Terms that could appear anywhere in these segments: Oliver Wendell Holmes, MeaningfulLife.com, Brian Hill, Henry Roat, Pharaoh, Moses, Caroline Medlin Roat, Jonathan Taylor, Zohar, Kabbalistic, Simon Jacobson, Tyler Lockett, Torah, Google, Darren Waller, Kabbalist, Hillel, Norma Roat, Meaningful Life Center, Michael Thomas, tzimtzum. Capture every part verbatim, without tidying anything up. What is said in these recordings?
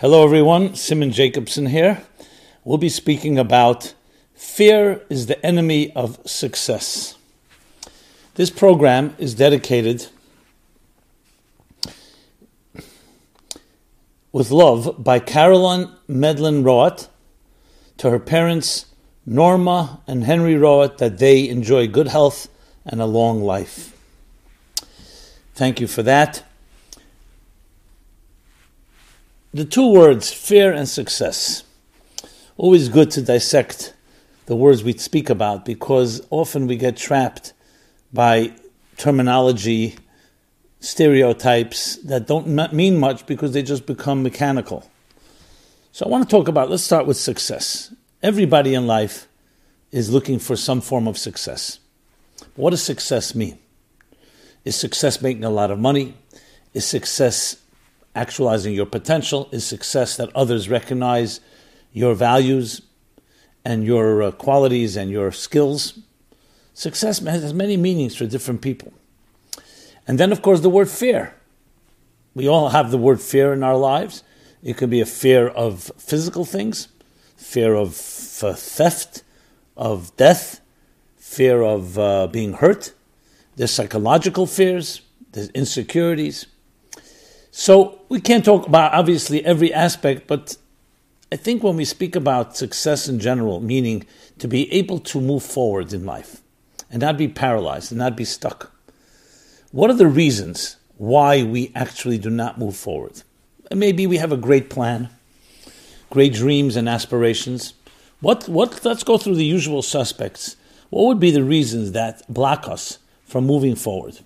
Hello everyone, Simon Jacobson here. We'll be speaking about fear is the enemy of success. This program is dedicated with love by Caroline Medlin Roat to her parents Norma and Henry Roat, that they enjoy good health and a long life. Thank you for that. The two words, fear and success. Always good to dissect the words we speak about, because often we get trapped by terminology, stereotypes that don't mean much because they just become mechanical. So I want to talk about, let's start with success. Everybody in life is looking for some form of success. What does success mean? Is success making a lot of money? Is success actualizing your potential? Is success that others recognize your values and your uh, qualities and your skills? Success has many meanings for different people. And then, of course, the word fear. We all have the word fear in our lives. It could be a fear of physical things, fear of uh, theft, of death, fear of uh, being hurt. There's psychological fears, there's insecurities. So we can't talk about, obviously, every aspect, but I think when we speak about success in general, meaning to be able to move forward in life and not be paralyzed and not be stuck, what are the reasons why we actually do not move forward? Maybe we have a great plan, great dreams and aspirations. What? What? Let's go through the usual suspects. What would be the reasons that block us from moving forward?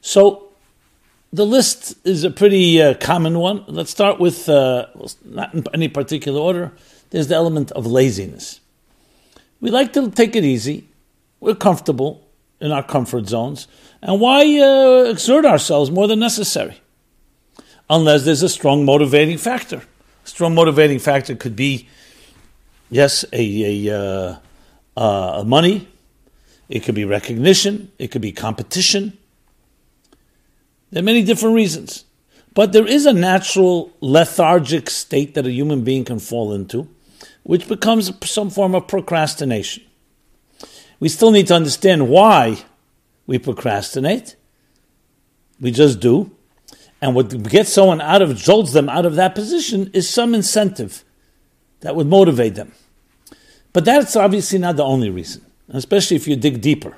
So the list is a pretty uh, common one. Let's start with, uh, not in any particular order, there's the element of laziness. We like to take it easy. We're comfortable in our comfort zones. And why uh, exert ourselves more than necessary? Unless there's a strong motivating factor. A strong motivating factor could be, yes, a, a uh, uh, money. It could be recognition. It could be competition. There are many different reasons. But there is a natural lethargic state that a human being can fall into, which becomes some form of procrastination. We still need to understand why we procrastinate. We just do. And what gets someone out of, jolts them out of that position is some incentive that would motivate them. But that's obviously not the only reason, especially if you dig deeper.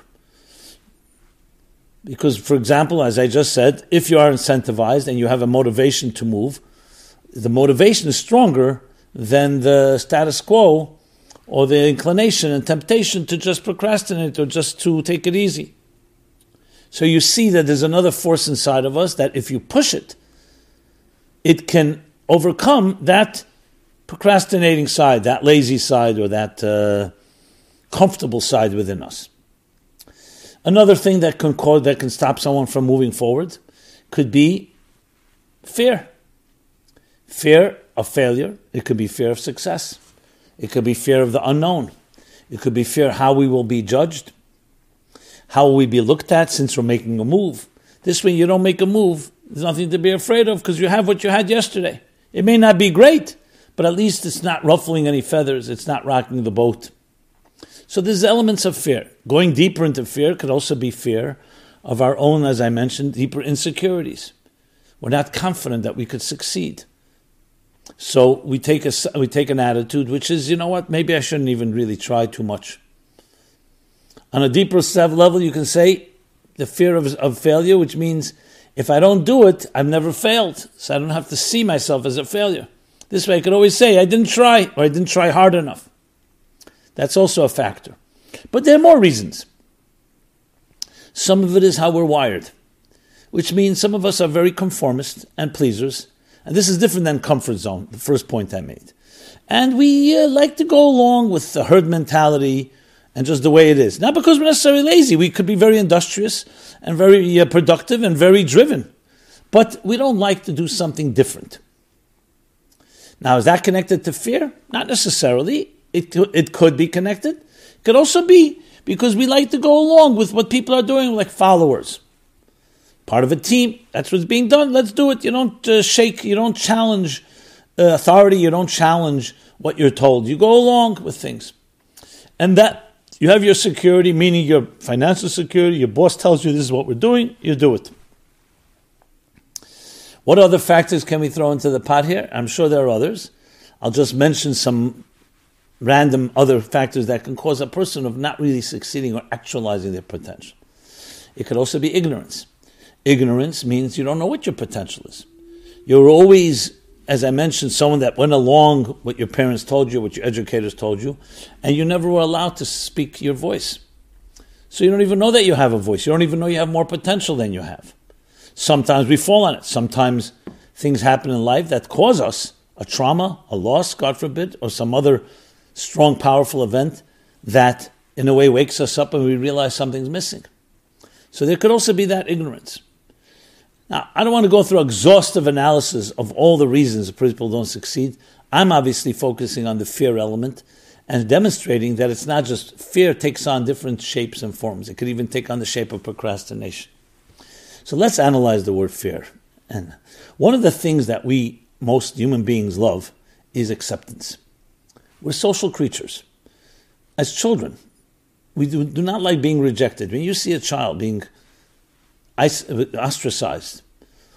Because, for example, as I just said, if you are incentivized and you have a motivation to move, the motivation is stronger than the status quo or the inclination and temptation to just procrastinate or just to take it easy. So you see that there's another force inside of us that if you push it, it can overcome that procrastinating side, that lazy side, or that uh, comfortable side within us. Another thing that can cause, that can stop someone from moving forward could be fear. Fear of failure. It could be fear of success. It could be fear of the unknown. It could be fear how we will be judged, how will we be looked at since we're making a move. This way you don't make a move. There's nothing to be afraid of because you have what you had yesterday. It may not be great, but at least it's not ruffling any feathers. It's not rocking the boat. So there's elements of fear. Going deeper into fear could also be fear of our own, as I mentioned, deeper insecurities. We're not confident that we could succeed. So we take a, we take an attitude which is, you know what, maybe I shouldn't even really try too much. On a deeper level, you can say the fear of, of failure, which means if I don't do it, I've never failed. So I don't have to see myself as a failure. This way I could always say I didn't try, or I didn't try hard enough. That's also a factor. But there are more reasons. Some of it is how we're wired, which means some of us are very conformist and pleasers. And this is different than comfort zone, the first point I made. And we uh, like to go along with the herd mentality and just the way it is. Not because we're necessarily lazy. We could be very industrious and very uh, productive and very driven. But we don't like to do something different. Now, is that connected to fear? Not necessarily. It, it could be connected. It could also be because we like to go along with what people are doing, like followers. Part of a team, that's what's being done. Let's do it. You don't uh, shake, you don't challenge uh, authority, you don't challenge what you're told. You go along with things. And that you have your security, meaning your financial security. Your boss tells you this is what we're doing, you do it. What other factors can we throw into the pot here? I'm sure there are others. I'll just mention some random other factors that can cause a person of not really succeeding or actualizing their potential. It could also be ignorance. Ignorance means you don't know what your potential is. You're always, as I mentioned, someone that went along what your parents told you, what your educators told you, and you never were allowed to speak your voice. So you don't even know that you have a voice. You don't even know you have more potential than you have. Sometimes we fall on it. Sometimes things happen in life that cause us a trauma, a loss, God forbid, or some other strong, powerful event that in a way wakes us up and we realize something's missing. So there could also be that ignorance. Now, I don't want to go through exhaustive analysis of all the reasons people don't succeed. I'm obviously focusing on the fear element and demonstrating that it's not just fear takes on different shapes and forms. It could even take on the shape of procrastination. So let's analyze the word fear. And one of the things that we, most human beings, love is acceptance. We're social creatures. As children, we do, do not like being rejected. When you see a child being ostracized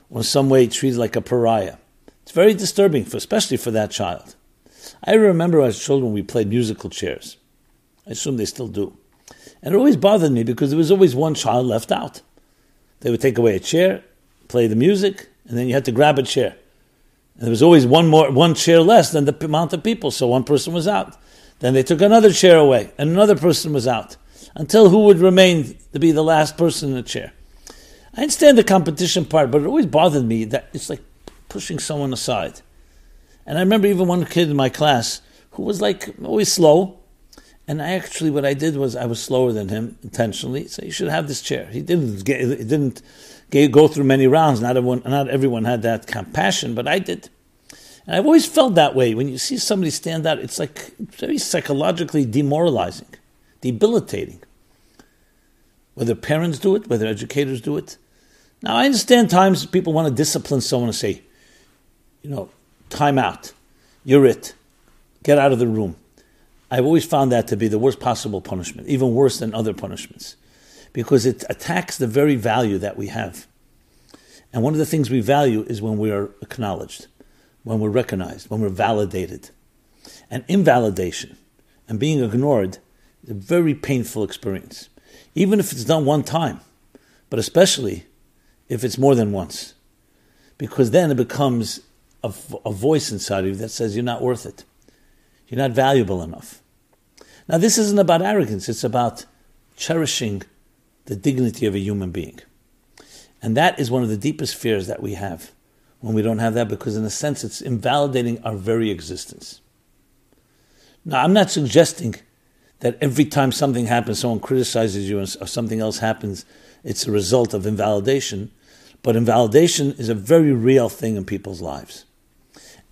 or in some way treated like a pariah, it's very disturbing, for, especially for that child. I remember as children we played musical chairs. I assume they still do. And it always bothered me because there was always one child left out. They would take away a chair, play the music, and then you had to grab a chair. And there was always one more, one chair less than the amount of people, so one person was out. Then they took another chair away, and another person was out, until who would remain to be the last person in the chair. I understand the competition part, but it always bothered me that it's like pushing someone aside. And I remember even one kid in my class who was like always slow, and I actually, what I did was I was slower than him intentionally, so you should have this chair. He didn't get, he didn't go through many rounds. Not everyone, not everyone had that compassion, but I did. And I've always felt that way. When you see somebody stand out, it's like very psychologically demoralizing, debilitating. Whether parents do it, whether educators do it. Now, I understand times people want to discipline someone and say, you know, time out. You're it. Get out of the room. I've always found that to be the worst possible punishment, even worse than other punishments, because it attacks the very value that we have. And one of the things we value is when we are acknowledged, when we're recognized, when we're validated. And invalidation and being ignored is a very painful experience, even if it's done one time, but especially if it's more than once, because then it becomes a, a voice inside of you that says you're not worth it. You're not valuable enough. Now, this isn't about arrogance. It's about cherishing the dignity of a human being. And that is one of the deepest fears that we have when we don't have that, because in a sense it's invalidating our very existence. Now, I'm not suggesting that every time something happens, someone criticizes you or something else happens, it's a result of invalidation. But invalidation is a very real thing in people's lives.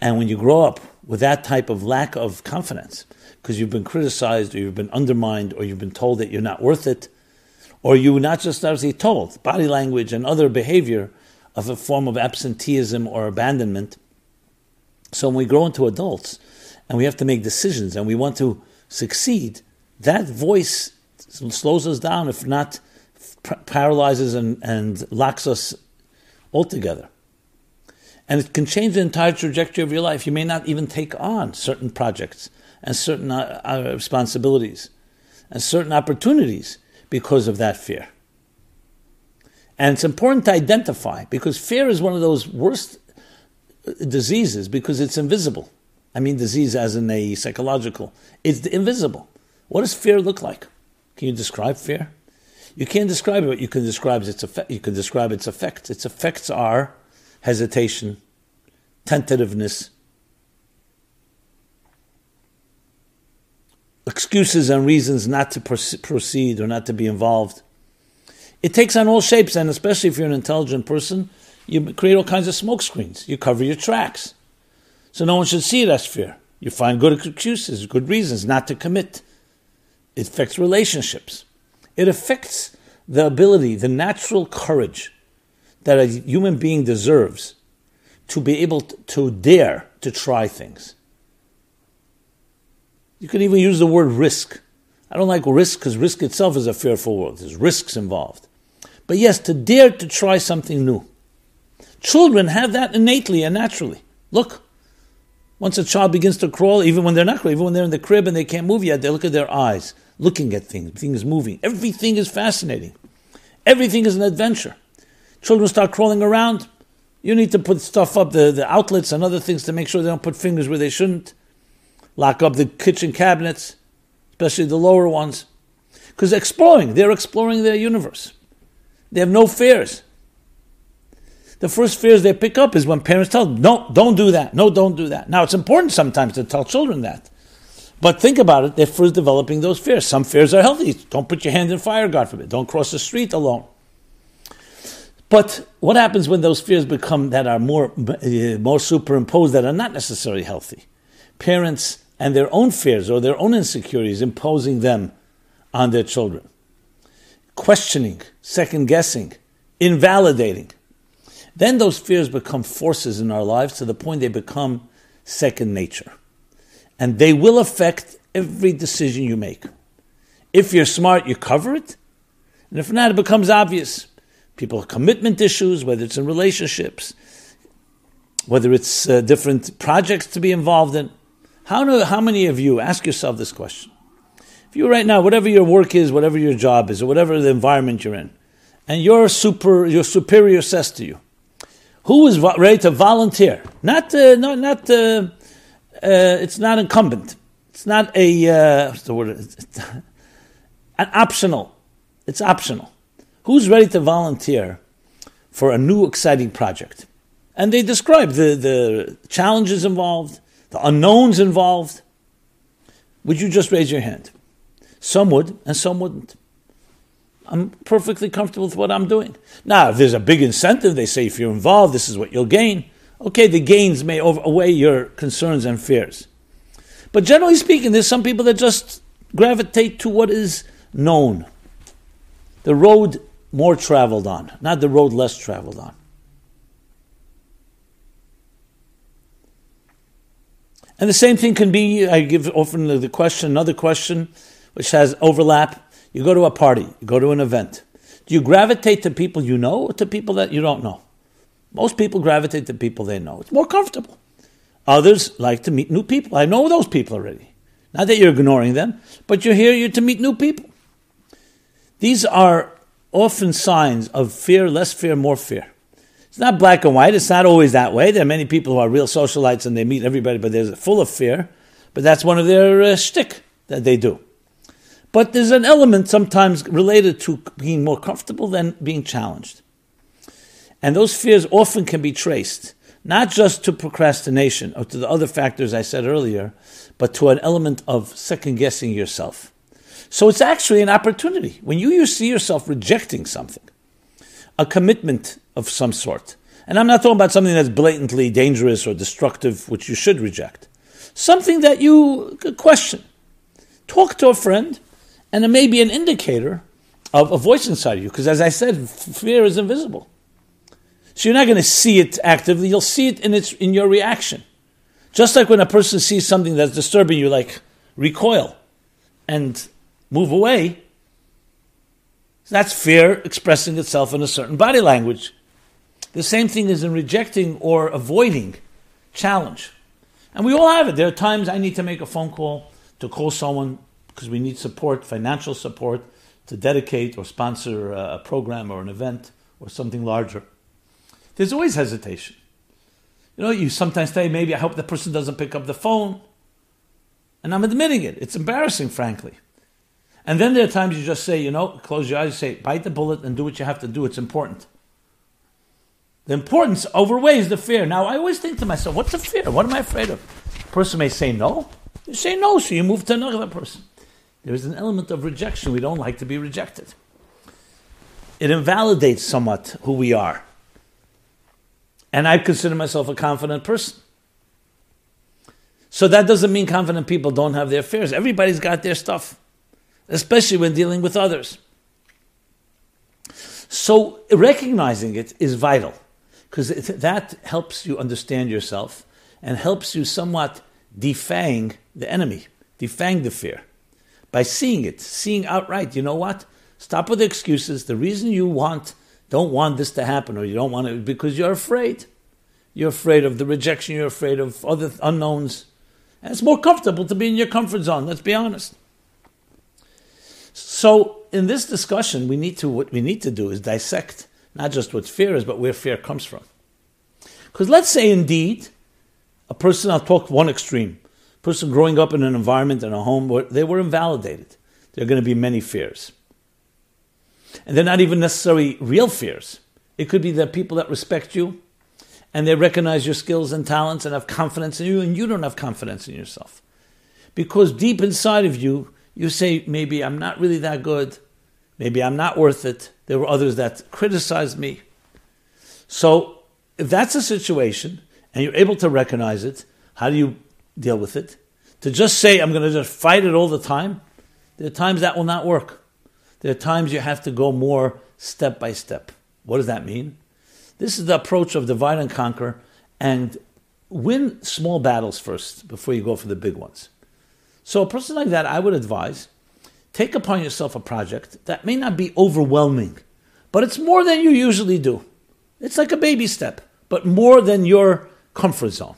And when you grow up with that type of lack of confidence, because you've been criticized or you've been undermined or you've been told that you're not worth it, or you not just obviously told, body language and other behavior of a form of absenteeism or abandonment. So when we grow into adults and we have to make decisions and we want to succeed, that voice slows us down, if not p- paralyzes and, and locks us altogether. And it can change the entire trajectory of your life. You may not even take on certain projects and certain uh, uh, responsibilities and certain opportunities because of that fear. And it's important to identify, because fear is one of those worst diseases because it's invisible. I mean disease as in a psychological. It's invisible. What does fear look like? Can you describe fear? You can't describe it, but you can describe its effect. You can describe its effects. Its effects are hesitation, tentativeness, excuses and reasons not to proceed or not to be involved. It takes on all shapes, and especially if you're an intelligent person, you create all kinds of smoke screens. You cover your tracks. So no one should see it as fear. You find good excuses, good reasons not to commit. It affects relationships. It affects the ability, the natural courage that a human being deserves to be able to dare to try things. You could even use the word risk. I don't like risk because risk itself is a fearful word. There's risks involved. But yes, to dare to try something new. Children have that innately and naturally. Look, once a child begins to crawl, even when they're not crawling, even when they're in the crib and they can't move yet, they look at their eyes, looking at things, things moving. Everything is fascinating. Everything is an adventure. Children start crawling around. You need to put stuff up, the, the outlets and other things to make sure they don't put fingers where they shouldn't. Lock up the kitchen cabinets, especially the lower ones. Because exploring, they're exploring their universe. They have no fears. The first fears they pick up is when parents tell them, no, don't do that. No, don't do that. Now, it's important sometimes to tell children that. But think about it, they're first developing those fears. Some fears are healthy. Don't put your hand in fire, God forbid. Don't cross the street alone. But what happens when those fears become that are more, uh, more superimposed, that are not necessarily healthy? Parents and their own fears or their own insecurities imposing them on their children. Questioning, second-guessing, invalidating. Then those fears become forces in our lives to the point they become second nature. And they will affect every decision you make. If you're smart, you cover it. And if not, it becomes obvious. People have commitment issues, whether it's in relationships, whether it's uh, different projects to be involved in. How, do, how many of you, ask yourself this question. If you right now, whatever your work is, whatever your job is, or whatever the environment you're in, and your, super, your superior says to you, who is ready to volunteer? Not, uh, not, not. Uh, uh, it's not incumbent. It's not a. Uh, what's the word? It's an optional. It's optional. Who's ready to volunteer for a new exciting project? And they describe the, the challenges involved, the unknowns involved. Would you just raise your hand? Some would, and some wouldn't. I'm perfectly comfortable with what I'm doing. Now, if there's a big incentive, they say if you're involved, this is what you'll gain. Okay, the gains may outweigh your concerns and fears. But generally speaking, there's some people that just gravitate to what is known. The road more traveled on, not the road less traveled on. And the same thing can be, I give often the question, another question, which has overlap. You go to a party, you go to an event. Do you gravitate to people you know or to people that you don't know? Most people gravitate to people they know. It's more comfortable. Others like to meet new people. I know those people already. Not that you're ignoring them, but you're here you're to meet new people. These are often signs of fear, less fear, more fear. It's not black and white. It's not always that way. There are many people who are real socialites and they meet everybody, but they're full of fear. But that's one of their uh, shtick that they do. But there's an element sometimes related to being more comfortable than being challenged. And those fears often can be traced, not just to procrastination or to the other factors I said earlier, but to an element of second-guessing yourself. So it's actually an opportunity. When you, you see yourself rejecting something, a commitment of some sort, and I'm not talking about something that's blatantly dangerous or destructive, which you should reject, something that you could question. Talk to a friend, and it may be an indicator of a voice inside of you. Because as I said, fear is invisible. So you're not going to see it actively. You'll see it in its in your reaction. Just like when a person sees something that's disturbing you, like recoil and move away. So that's fear expressing itself in a certain body language. The same thing is in rejecting or avoiding challenge. And we all have it. There are times I need to make a phone call to call someone, because we need support, financial support, to dedicate or sponsor a program or an event or something larger. There's always hesitation. You know, you sometimes say, maybe I hope the person doesn't pick up the phone. And I'm admitting it. It's embarrassing, frankly. And then there are times you just say, you know, close your eyes, say, bite the bullet and do what you have to do. It's important. The importance outweighs the fear. Now, I always think to myself, what's the fear? What am I afraid of? The person may say no. You say no, so you move to another person. There is an element of rejection. We don't like to be rejected. It invalidates somewhat who we are. And I consider myself a confident person. So that doesn't mean confident people don't have their fears. Everybody's got their stuff, especially when dealing with others. So recognizing it is vital. because that helps you understand yourself and helps you somewhat defang the enemy, defang the fear. By seeing it, seeing outright, you know what? Stop with the excuses. The reason you want, don't want this to happen, or you don't want it, because you're afraid. You're afraid of the rejection. You're afraid of other unknowns. And it's more comfortable to be in your comfort zone, let's be honest. So in this discussion, we need to what we need to do is dissect not just what fear is, but where fear comes from. Because let's say indeed, a person, I'll talk one extreme, a person growing up in an environment, in a home, where they were invalidated. There are going to be many fears. And they're not even necessarily real fears. It could be that people that respect you, and they recognize your skills and talents and have confidence in you, and you don't have confidence in yourself. Because deep inside of you, you say, maybe I'm not really that good. Maybe I'm not worth it. There were others that criticized me. So if that's a situation and you're able to recognize it, how do you deal with it? To just say, I'm going to just fight it all the time, there are times that will not work. There are times you have to go more step by step. What does that mean? This is the approach of divide and conquer, and win small battles first before you go for the big ones. So a person like that, I would advise, take upon yourself a project that may not be overwhelming, but it's more than you usually do. It's like a baby step, but more than your comfort zone.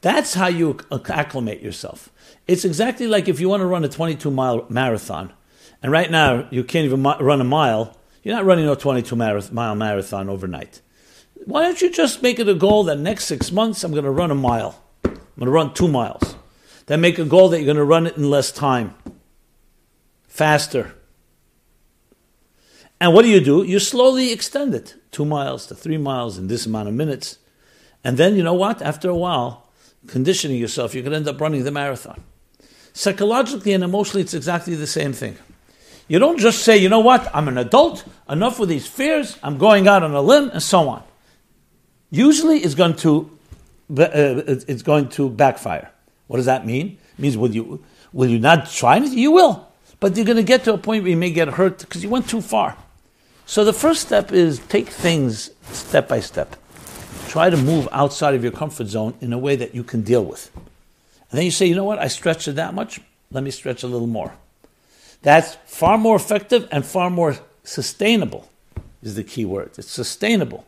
That's how you acclimate yourself. It's exactly like if you want to run a twenty-two mile marathon, and right now you can't even run a mile. You're not running a twenty-two mile marathon overnight. Why don't you just make it a goal that next six months I'm going to run a mile. I'm going to run two miles. Then make a goal that you're going to run it in less time. Faster. And what do you do? You slowly extend it. Two miles to three miles in this amount of minutes. And then, you know what? After a while, conditioning yourself, you could end up running the marathon. Psychologically and emotionally, it's exactly the same thing. You don't just say, you know what, I'm an adult, enough with these fears, I'm going out on a limb, and so on. Usually it's going to uh, it's going to backfire. What does that mean? It means will you will you not try it? You will. But you're going to get to a point where you may get hurt because you went too far. So the first step is take things step by step. Try to move outside of your comfort zone in a way that you can deal with. And then you say, you know what, I stretched it that much, let me stretch a little more. That's far more effective and far more sustainable is the key word. It's sustainable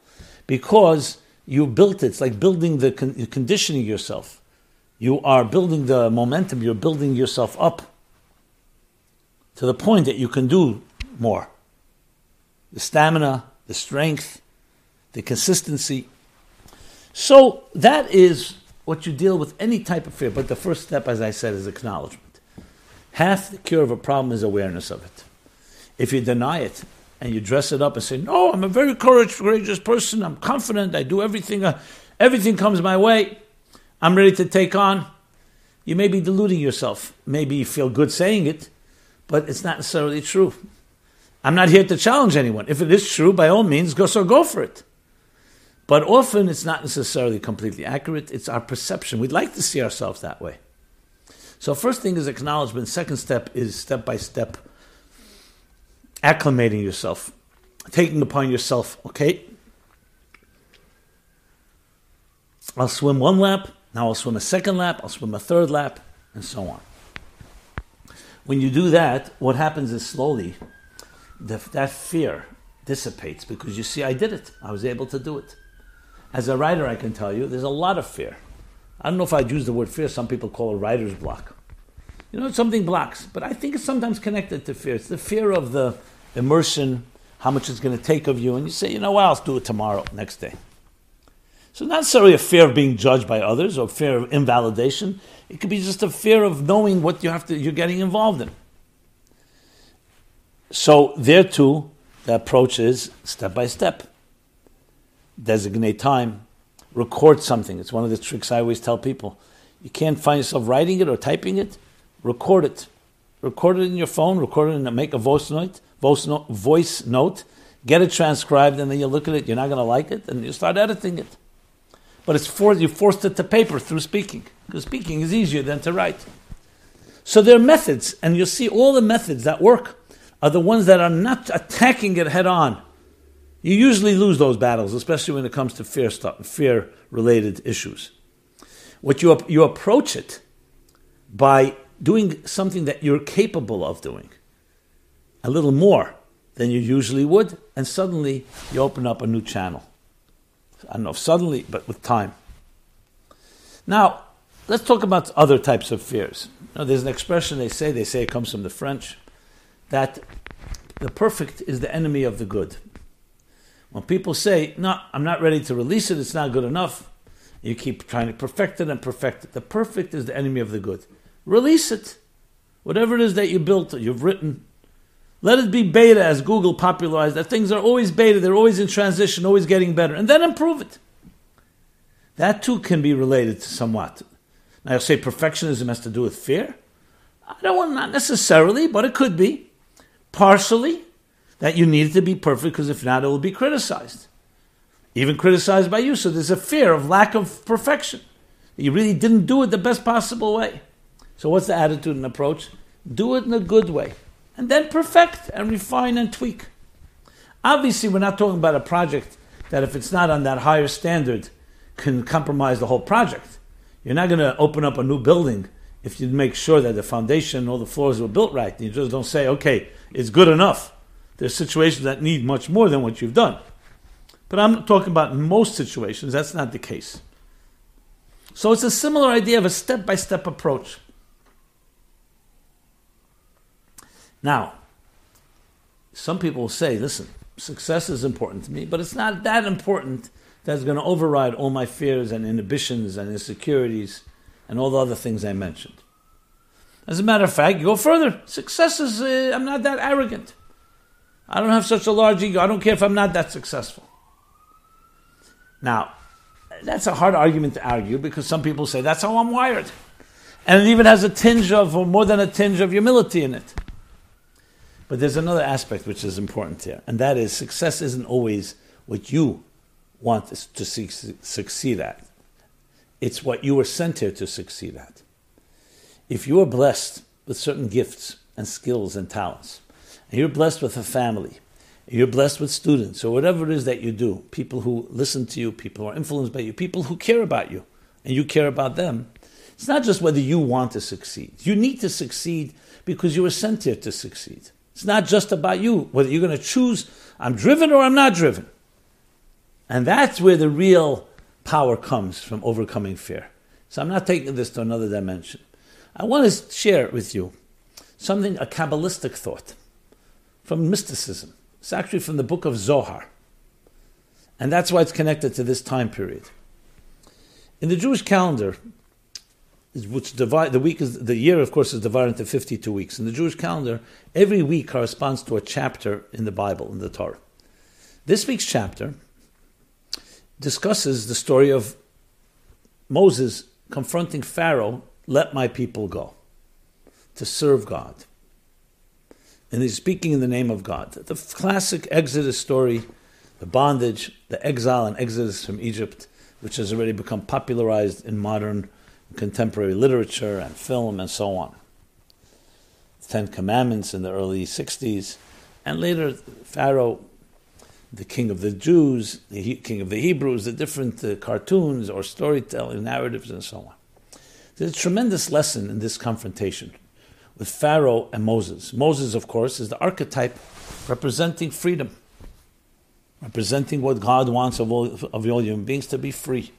because you built it. It's like building the con- conditioning yourself. You are building the momentum. You're building yourself up to the point that you can do more. The stamina, the strength, the consistency. So that is what you deal with any type of fear. But the first step, as I said, is acknowledgement. Half the cure of a problem is awareness of it. If you deny it and you dress it up and say, no, I'm a very courageous person, I'm confident, I do everything, uh, everything comes my way, I'm ready to take on, you may be deluding yourself. Maybe you feel good saying it, but it's not necessarily true. I'm not here to challenge anyone. If it is true, by all means, go so go for it. But often it's not necessarily completely accurate. It's our perception. We'd like to see ourselves that way. So first thing is acknowledgement. Second step is step-by-step acclimating yourself, taking upon yourself, okay, I'll swim one lap, now I'll swim a second lap, I'll swim a third lap, and so on. When you do that, what happens is slowly the, that fear dissipates because you see, I did it. I was able to do it. As a writer, I can tell you, there's a lot of fear. I don't know if I'd use the word fear. Some people call it writer's block. You know, something blocks. But I think it's sometimes connected to fear. It's the fear of the immersion, how much it's going to take of you. And you say, you know what, well, I'll do it tomorrow, next day. So not necessarily a fear of being judged by others or fear of invalidation. It could be just a fear of knowing what you have to, you're getting involved in. So there too, the approach is step by step. Designate time. Record something. It's one of the tricks I always tell people. You can't find yourself writing it or typing it. Record it. Record it in your phone. Record it and make a voice note. Voice note. Voice note. Get it transcribed, and then you look at it. You're not going to like it, and you start editing it. But it's for you forced it to paper through speaking, because speaking is easier than to write. So there are methods, and you'll see all the methods that work are the ones that are not attacking it head on. You usually lose those battles, especially when it comes to fear stuff, fear-related issues. What you you approach it by doing something that you're capable of doing, a little more than you usually would, and suddenly you open up a new channel. I don't know if suddenly, but with time. Now, let's talk about other types of fears. Now, there's an expression they say, they say it comes from the French, that the perfect is the enemy of the good. When people say, no, I'm not ready to release it, it's not good enough, you keep trying to perfect it and perfect it. The perfect is the enemy of the good. Release it. Whatever it is that you built, you've written, let it be beta, as Google popularized, that things are always beta, they're always in transition, always getting better, and then improve it. That too can be related to somewhat. Now you'll say perfectionism has to do with fear. I don't want, not necessarily, but it could be. Partially, that you need it to be perfect, because if not, it will be criticized. Even criticized by you. So there's a fear of lack of perfection. You really didn't do it the best possible way. So what's the attitude and approach? Do it in a good way. And then perfect and refine and tweak. Obviously, we're not talking about a project that if it's not on that higher standard can compromise the whole project. You're not going to open up a new building if you make sure that the foundation and all the floors were built right. You just don't say, okay, it's good enough. There's situations that need much more than what you've done. But I'm talking about most situations, that's not the case. So it's a similar idea of a step-by-step approach. Now, some people will say, listen, success is important to me, but it's not that important that's going to override all my fears and inhibitions and insecurities and all the other things I mentioned. As a matter of fact, you go further. Success is, uh, I'm not that arrogant. I don't have such a large ego. I don't care if I'm not that successful. Now, that's a hard argument to argue because some people say, that's how I'm wired. And it even has a tinge of, or more than a tinge of humility in it. But there's another aspect which is important here, and that is success isn't always what you want to succeed at. It's what you were sent here to succeed at. If you are blessed with certain gifts and skills and talents, and you're blessed with a family, and you're blessed with students, or whatever it is that you do, people who listen to you, people who are influenced by you, people who care about you, and you care about them, it's not just whether you want to succeed. You need to succeed because you were sent here to succeed. It's not just about you, whether you're going to choose, I'm driven or I'm not driven. And that's where the real power comes from, overcoming fear. So I'm not taking this to another dimension. I want to share with you something, a Kabbalistic thought from mysticism. It's actually from the book of Zohar. And that's why it's connected to this time period. In the Jewish calendar, which divide, the week is the year, of course, is divided into fifty-two weeks. In the Jewish calendar, every week corresponds to a chapter in the Bible, in the Torah. This week's chapter discusses the story of Moses confronting Pharaoh, let my people go, to serve God. And he's speaking in the name of God. The classic Exodus story, the bondage, the exile and exodus from Egypt, which has already become popularized in modern contemporary literature and film and so on. Ten Commandments in the early sixties. And later, Pharaoh, the king of the Jews, the he- king of the Hebrews, the different uh, cartoons or storytelling narratives and so on. There's a tremendous lesson in this confrontation with Pharaoh and Moses. Moses, of course, is the archetype representing freedom, representing what God wants of all, of all human beings, to be free.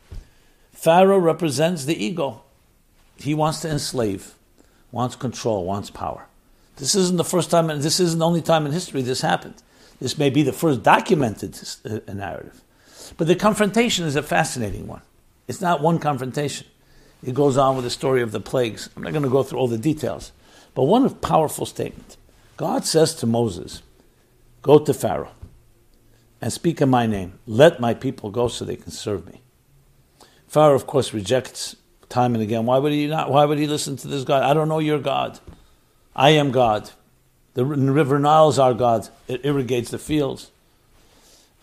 Pharaoh represents the ego. He wants to enslave, wants control, wants power. This isn't the first time, and this isn't the only time in history this happened. This may be the first documented narrative. But the confrontation is a fascinating one. It's not one confrontation. It goes on with the story of the plagues. I'm not going to go through all the details. But one powerful statement. God says to Moses, go to Pharaoh and speak in my name. Let my people go so they can serve me. Pharaoh, of course, rejects time and again. Why would he not? Why would he listen to this God? I don't know your God. I am God. The river Nile is our God. It irrigates the fields.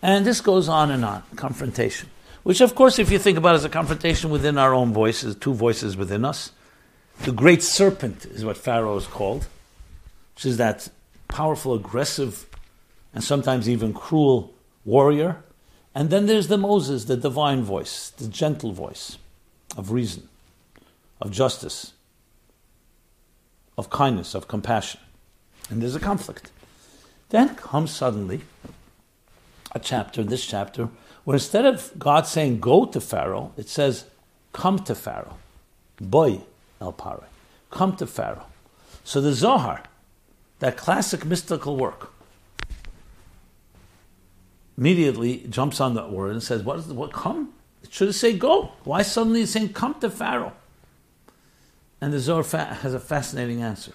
And this goes on and on, confrontation. Which, of course, if you think about it, is a confrontation within our own voices, two voices within us. The great serpent is what Pharaoh is called, which is that powerful, aggressive, and sometimes even cruel warrior. And then there's the Moses, the divine voice, the gentle voice of reason, of justice, of kindness, of compassion. And there's a conflict. Then comes suddenly a chapter, this chapter, where instead of God saying, go to Pharaoh, it says, come to Pharaoh. Boy El Pare. Come to Pharaoh. So the Zohar, that classic mystical work, immediately jumps on that word and says, what is the word? Come? It should have said go. Why suddenly it's saying come to Pharaoh? And the Zohar fa- has a fascinating answer.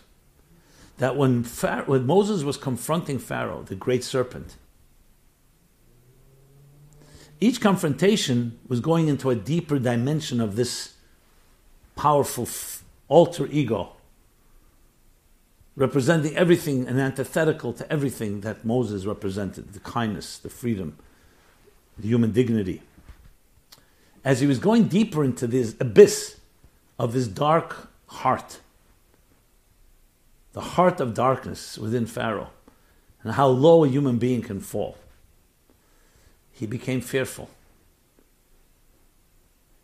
That when, Pharaoh, when Moses was confronting Pharaoh, the great serpent, each confrontation was going into a deeper dimension of this powerful f- alter ego, representing everything and antithetical to everything that Moses represented, the kindness, the freedom, the human dignity. As he was going deeper into this abyss of his dark heart, the heart of darkness within Pharaoh, and how low a human being can fall, he became fearful.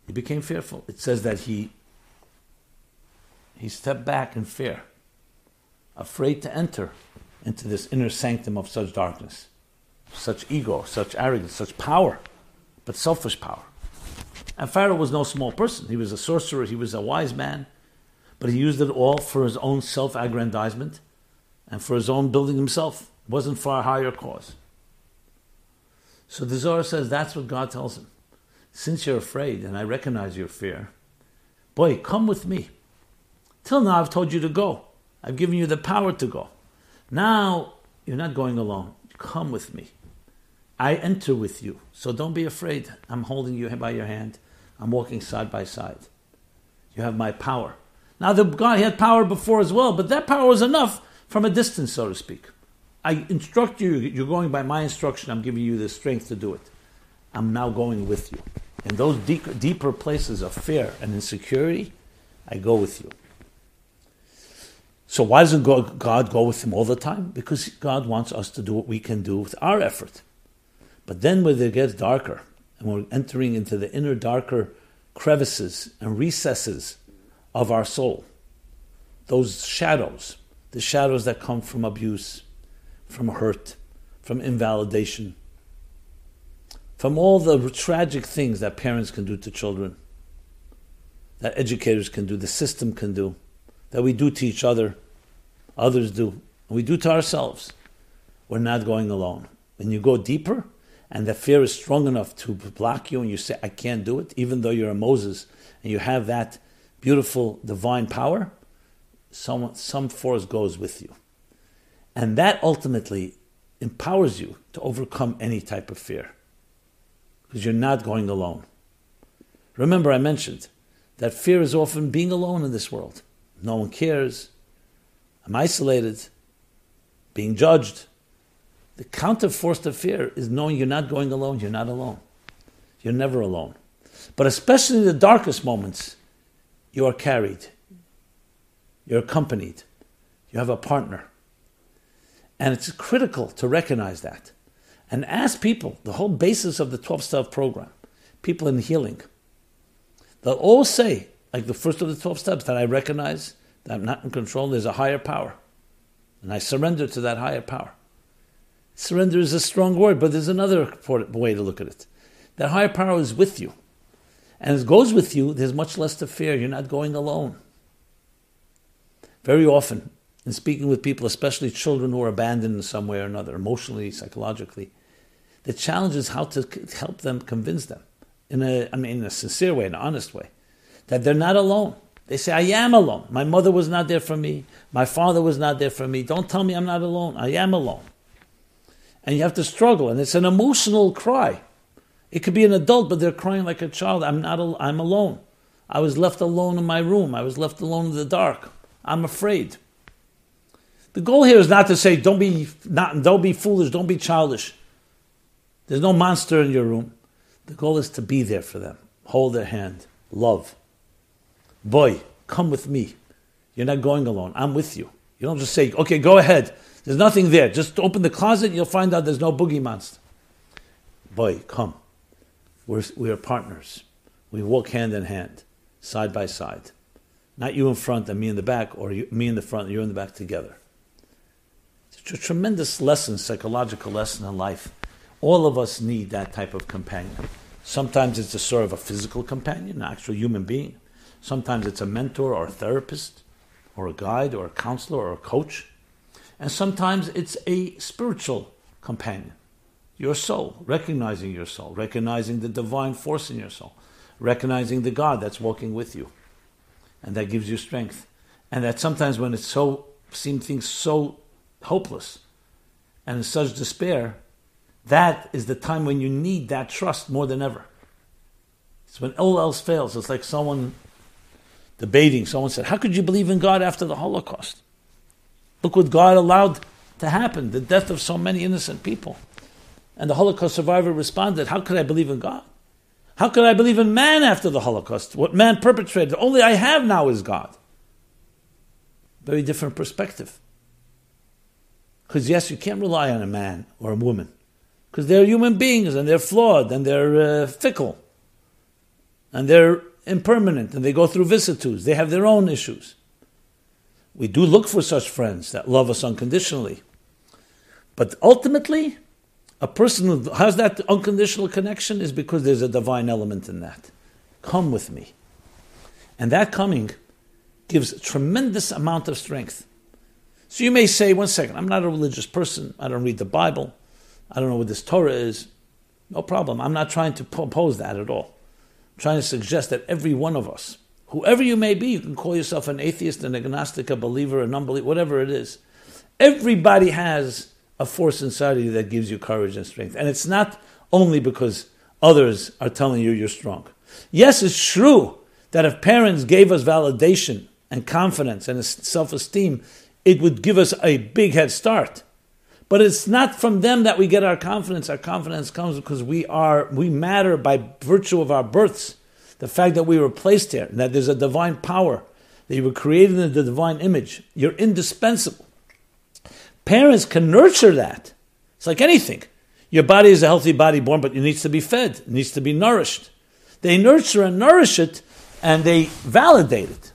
He became fearful. It says that he he stepped back in fear, afraid to enter into this inner sanctum of such darkness, such ego, such arrogance, such power, but selfish power. And Pharaoh was no small person. He was a sorcerer, he was a wise man, but he used it all for his own self-aggrandizement and for his own building himself. It wasn't for a higher cause. So the Zohar says that's what God tells him. Since you're afraid and I recognize your fear, boy, come with me. Till now I've told you to go. I've given you the power to go. Now, you're not going alone. Come with me. I enter with you. So don't be afraid. I'm holding you by your hand. I'm walking side by side. You have my power. Now, the God had power before as well, but that power was enough from a distance, so to speak. I instruct you. You're going by my instruction. I'm giving you the strength to do it. I'm now going with you. In those deep, deeper places of fear and insecurity, I go with you. So why doesn't God go with him all the time? Because God wants us to do what we can do with our effort. But then when it gets darker, and we're entering into the inner darker crevices and recesses of our soul, those shadows, the shadows that come from abuse, from hurt, from invalidation, from all the tragic things that parents can do to children, that educators can do, the system can do, that we do to each other, others do, and we do to ourselves, we're not going alone. When you go deeper, and the fear is strong enough to block you, and you say, I can't do it, even though you're a Moses, and you have that beautiful divine power, some, some force goes with you. And that ultimately empowers you to overcome any type of fear, because you're not going alone. Remember, I mentioned that fear is often being alone in this world. No one cares, I'm isolated, being judged. The counterforce to fear is knowing you're not going alone, you're not alone. You're never alone. But especially in the darkest moments, you are carried, you're accompanied, you have a partner. And it's critical to recognize that. And ask people, the whole basis of the twelve-step program, people in healing, they'll all say, like the first of the twelve steps, that I recognize that I'm not in control, there's a higher power. And I surrender to that higher power. Surrender is a strong word, but there's another way to look at it. That higher power is with you. And as it goes with you, there's much less to fear. You're not going alone. Very often, in speaking with people, especially children who are abandoned in some way or another, emotionally, psychologically, the challenge is how to help them, convince them, in a, I mean, in a sincere way, an honest way, that they're not alone. They say, I am alone. My mother was not there for me. My father was not there for me. Don't tell me I'm not alone. I am alone. And you have to struggle. And it's an emotional cry. It could be an adult, but they're crying like a child. I'm not. Al- I'm alone. I was left alone in my room. I was left alone in the dark. I'm afraid. The goal here is not to say, don't be, not, don't be foolish. Don't be childish. There's no monster in your room. The goal is to be there for them. Hold their hand. Love. Boy, come with me. You're not going alone. I'm with you. You don't just say, okay, go ahead. There's nothing there. Just open the closet, you'll find out there's no boogie monster. boy, come. We're, we are partners. We walk hand in hand, side by side. Not you in front and me in the back, or you, me in the front and you in the back together. It's a tremendous lesson, psychological lesson in life. All of us need that type of companion. Sometimes it's a sort of a physical companion, an actual human being. Sometimes it's a mentor or a therapist or a guide or a counselor or a coach. And sometimes it's a spiritual companion, your soul, recognizing your soul, recognizing the divine force in your soul, recognizing the God that's walking with you. And that gives you strength. And that sometimes when it's so, seem things so hopeless and in such despair, that is the time when you need that trust more than ever. It's when all else fails. It's like someone debating. Someone said, how could you believe in God after the Holocaust? Look what God allowed to happen, the death of so many innocent people. And the Holocaust survivor responded, how could I believe in God? How could I believe in man after the Holocaust? What man perpetrated, only I have now is God. Very different perspective. Because yes, you can't rely on a man or a woman. Because they're human beings and they're flawed and they're uh, fickle. And they're impermanent and they go through vicissitudes. They have their own issues. We do look for such friends that love us unconditionally. But ultimately, a person who has that unconditional connection is because there's a divine element in that. Come with me. And that coming gives a tremendous amount of strength. So you may say, one second, I'm not a religious person. I don't read the Bible. I don't know what this Torah is. No problem. I'm not trying to oppose that at all. I'm trying to suggest that every one of us, whoever you may be, you can call yourself an atheist, an agnostic, a believer, an unbeliever, whatever it is. Everybody has a force inside of you that gives you courage and strength. And it's not only because others are telling you you're strong. Yes, it's true that if parents gave us validation and confidence and self-esteem, it would give us a big head start. But it's not from them that we get our confidence. Our confidence comes because we are we matter by virtue of our births. The fact that we were placed here, and that there's a divine power, that you were created in the divine image. You're indispensable. Parents can nurture that. It's like anything. Your body is a healthy body born, but it needs to be fed. It needs to be nourished. They nurture and nourish it, and they validate it.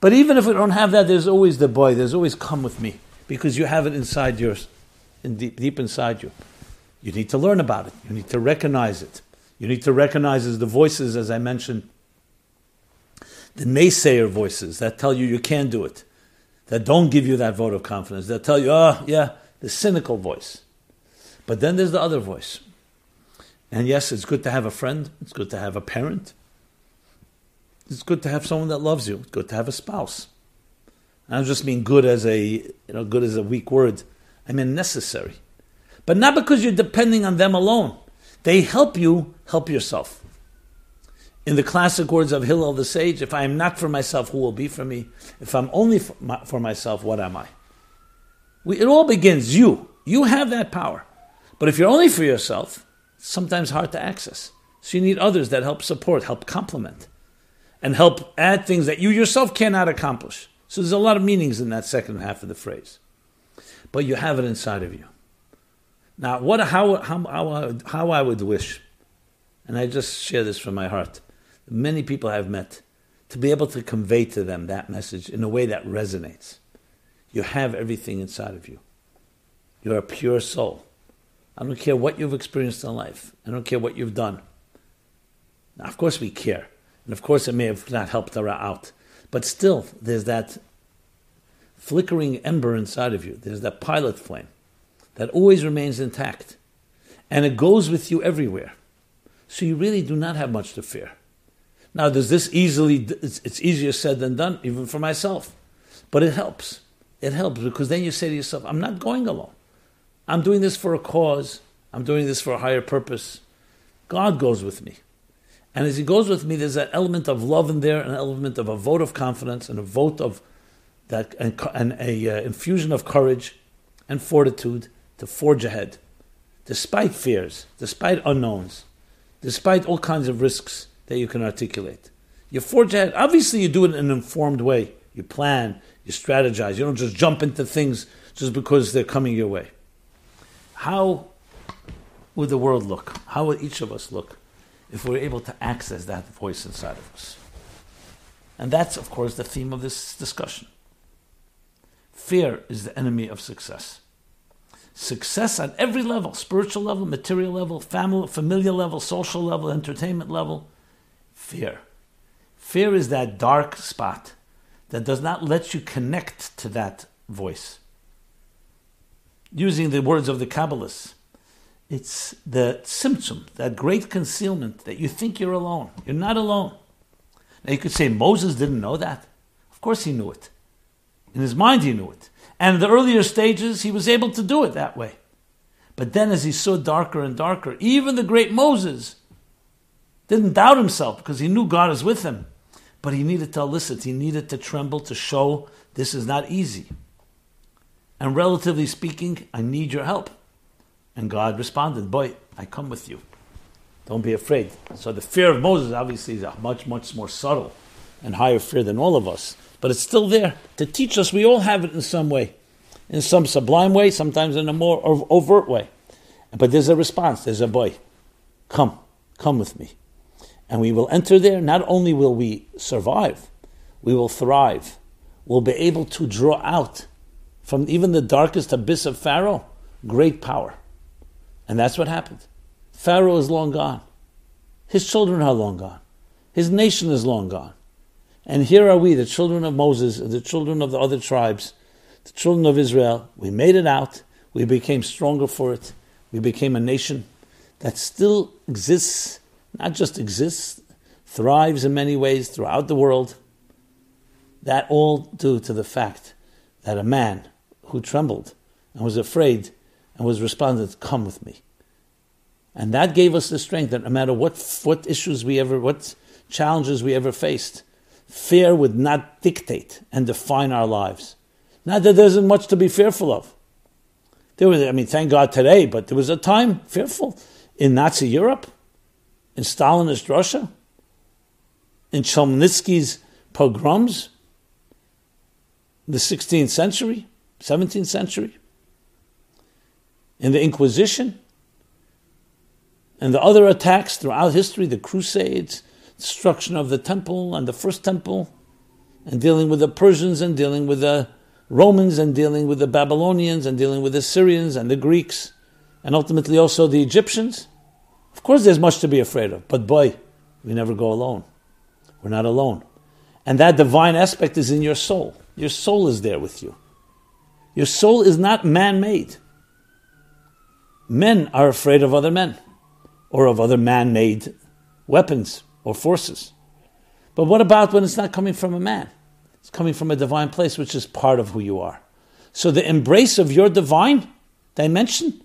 But even if we don't have that, there's always the boy. There's always come with me, because you have it inside yours, in deep, deep inside you. You need to learn about it. You need to recognize it. You need to recognize the voices, as I mentioned, the naysayer voices that tell you you can't do it, that don't give you that vote of confidence, that tell you, oh, yeah, the cynical voice. But then there's the other voice. And yes, it's good to have a friend. It's good to have a parent. It's good to have someone that loves you. It's good to have a spouse. And I don't just mean good as a, you know, good as a weak word. I mean necessary. But not because you're depending on them alone. They help you help yourself. In the classic words of Hillel the sage, if I am not for myself, who will be for me? If I'm only for, my, for myself, what am I? We, it all begins you. You have that power. But if you're only for yourself, it's sometimes hard to access. So you need others that help support, help complement, and help add things that you yourself cannot accomplish. So there's a lot of meanings in that second half of the phrase. But you have it inside of you. Now, what, how, how, how, how I would wish, and I just share this from my heart, many people I've met, to be able to convey to them that message in a way that resonates. You have everything inside of you. You're a pure soul. I don't care what you've experienced in life. I don't care what you've done. Now, of course we care. And of course it may have not helped her out. But still, there's that flickering ember inside of you. There's that pilot flame that always remains intact. And it goes with you everywhere. So you really do not have much to fear. Now, does this easily, it's easier said than done, even for myself. But it helps. It helps because then you say to yourself, I'm not going alone. I'm doing this for a cause. I'm doing this for a higher purpose. God goes with me. And as he goes with me, there's that element of love in there, an element of a vote of confidence, and a vote of that, and, and a uh, infusion of courage and fortitude to forge ahead, despite fears, despite unknowns, despite all kinds of risks that you can articulate. You forge ahead. Obviously, you do it in an informed way. You plan, you strategize. You don't just jump into things just because they're coming your way. How would the world look? How would each of us look if we were able to access that voice inside of us? And that's, of course, the theme of this discussion. Fear is the enemy of success. Success on every level, spiritual level, material level, family, familial level, social level, entertainment level. Fear. Fear is that dark spot that does not let you connect to that voice. Using the words of the Kabbalists, it's the tzimtzum, that great concealment that you think you're alone. You're not alone. Now you could say Moses didn't know that. Of course he knew it. In his mind he knew it. And in the earlier stages he was able to do it that way. But then as he saw darker and darker, even the great Moses didn't doubt himself because he knew God is with him. But he needed to elicit, he needed to tremble, to show this is not easy. And relatively speaking, I need your help. And God responded, boy, I come with you. Don't be afraid. So the fear of Moses obviously is a much, much more subtle and higher fear than all of us. But it's still there to teach us. We all have it in some way, in some sublime way, sometimes in a more overt way. But there's a response. There's a boy, come, come with me. And we will enter there. Not only will we survive, we will thrive. We'll be able to draw out from even the darkest abyss of Pharaoh, great power. And that's what happened. Pharaoh is long gone. His children are long gone. His nation is long gone. And here are we, the children of Moses, the children of the other tribes, the children of Israel. We made it out. We became stronger for it. We became a nation that still exists, not just exists, thrives in many ways throughout the world. That all due to the fact that a man who trembled and was afraid and was responded, come with me. And that gave us the strength that no matter what what issues we ever, what challenges we ever faced, fear would not dictate and define our lives. Not that there isn't much to be fearful of. There was, I mean, thank God today, but there was a time fearful in Nazi Europe, in Stalinist Russia, in Chelmnitsky's pogroms, the sixteenth century, seventeenth century, in the Inquisition, and the other attacks throughout history, the Crusades, destruction of the temple and the first temple, and dealing with the Persians and dealing with the Romans and dealing with the Babylonians and dealing with the Syrians and the Greeks and ultimately also the Egyptians. Of course there's much to be afraid of, but boy, we never go alone. We're not alone. And that divine aspect is in your soul. Your soul is there with you. Your soul is not man-made. Men are afraid of other men or of other man-made weapons or forces. But what about when it's not coming from a man? It's coming from a divine place, which is part of who you are. So the embrace of your divine dimension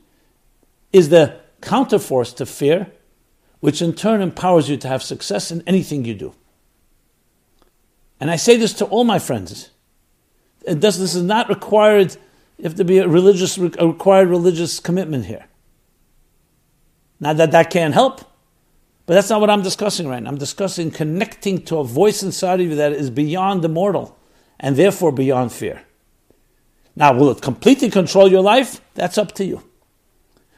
is the counterforce to fear, which in turn empowers you to have success in anything you do. And I say this to all my friends. It does, this is not required, you have to be a religious, a required religious commitment here. Not that that can't help, but that's not what I'm discussing right now. I'm discussing connecting to a voice inside of you that is beyond the mortal and therefore beyond fear. Now, will it completely control your life? That's up to you.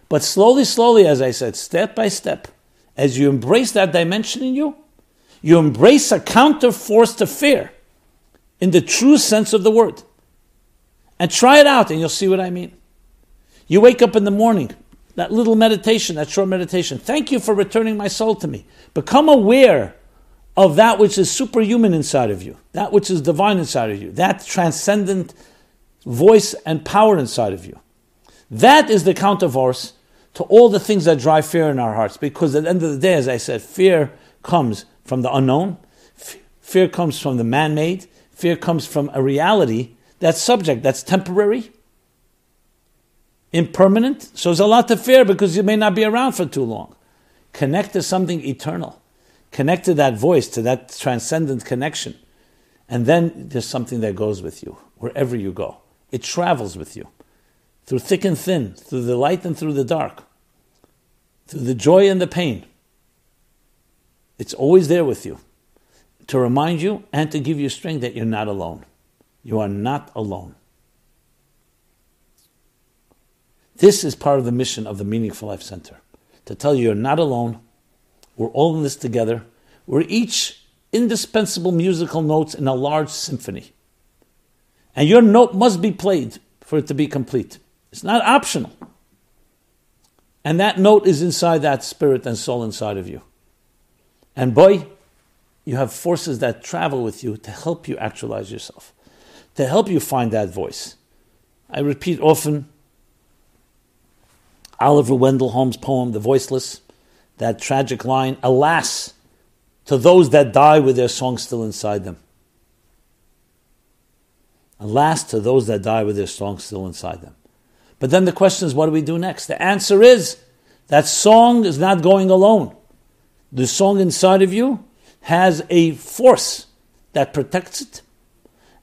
But slowly, slowly, as I said, step by step, as you embrace that dimension in you, you embrace a counterforce to fear in the true sense of the word. And try it out and you'll see what I mean. You wake up in the morning. That little meditation, that short meditation. Thank you for returning my soul to me. Become aware of that which is superhuman inside of you, that which is divine inside of you, that transcendent voice and power inside of you. That is the counterforce to all the things that drive fear in our hearts. Because at the end of the day, as I said, fear comes from the unknown. Fear comes from the man-made. Fear comes from a reality that's subject, that's temporary, impermanent, so there's a lot to fear because you may not be around for too long. Connect to something eternal. Connect to that voice, to that transcendent connection. And then there's something that goes with you, wherever you go. It travels with you, through thick and thin, through the light and through the dark, through the joy and the pain. It's always there with you, to remind you and to give you strength that you're not alone. You are not alone. This is part of the mission of the Meaningful Life Center. to tell you you're not alone. We're all in this together. We're each indispensable musical notes in a large symphony. And your note must be played for it to be complete. It's not optional. And that note is inside that spirit and soul inside of you. And boy, you have forces that travel with you to help you actualize yourself, to help you find that voice. I repeat often Oliver Wendell Holmes' poem, The Voiceless, that tragic line, alas, to those that die with their song still inside them. Alas, to those that die with their song still inside them. But then the question is, what do we do next? The answer is, that song is not going alone. The song inside of you has a force that protects it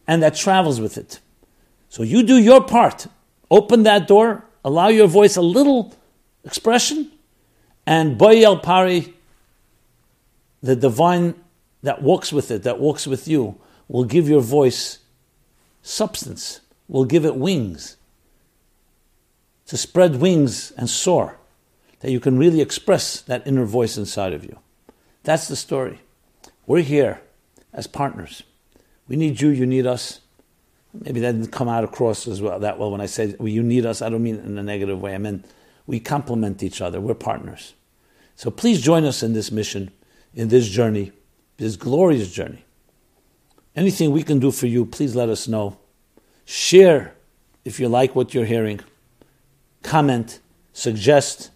and that travels with it. So you do your part. Open that door, allow your voice a little expression, and Boy El Pari, the divine that walks with it, that walks with you, will give your voice substance, will give it wings, to spread wings and soar, that you can really express that inner voice inside of you. That's the story. We're here as partners. We need you, you need us. Maybe that didn't come out across as well that well when I said well, you need us. I don't mean it in a negative way. I mean we complement each other. We're partners. So please join us in this mission, in this journey, this glorious journey. Anything we can do for you, please let us know. Share if you like what you're hearing. Comment, suggest,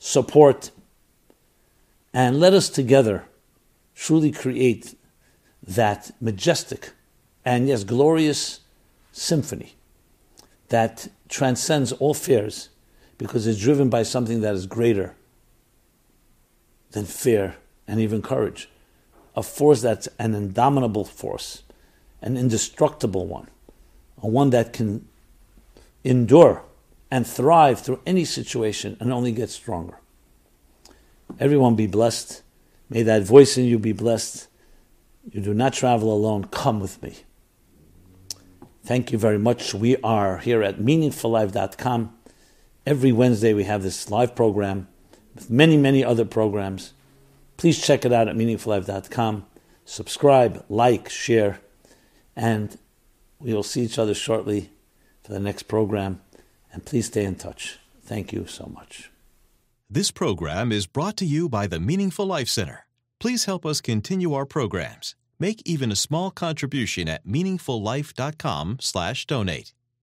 support, and let us together truly create that majestic and, yes, glorious symphony that transcends all fears because it's driven by something that is greater than fear and even courage, a force that's an indomitable force, an indestructible one, a one that can endure and thrive through any situation and only get stronger. Everyone be blessed. May that voice in you be blessed. You do not travel alone. Come with me. Thank you very much. We are here at meaningful life dot com. Every Wednesday we have this live program with many, many other programs. Please check it out at meaningful life dot com. Subscribe, like, share, and we will see each other shortly for the next program. And please stay in touch. Thank you so much. This program is brought to you by the Meaningful Life Center. Please help us continue our programs. Make even a small contribution at meaningful life dot com slash donate.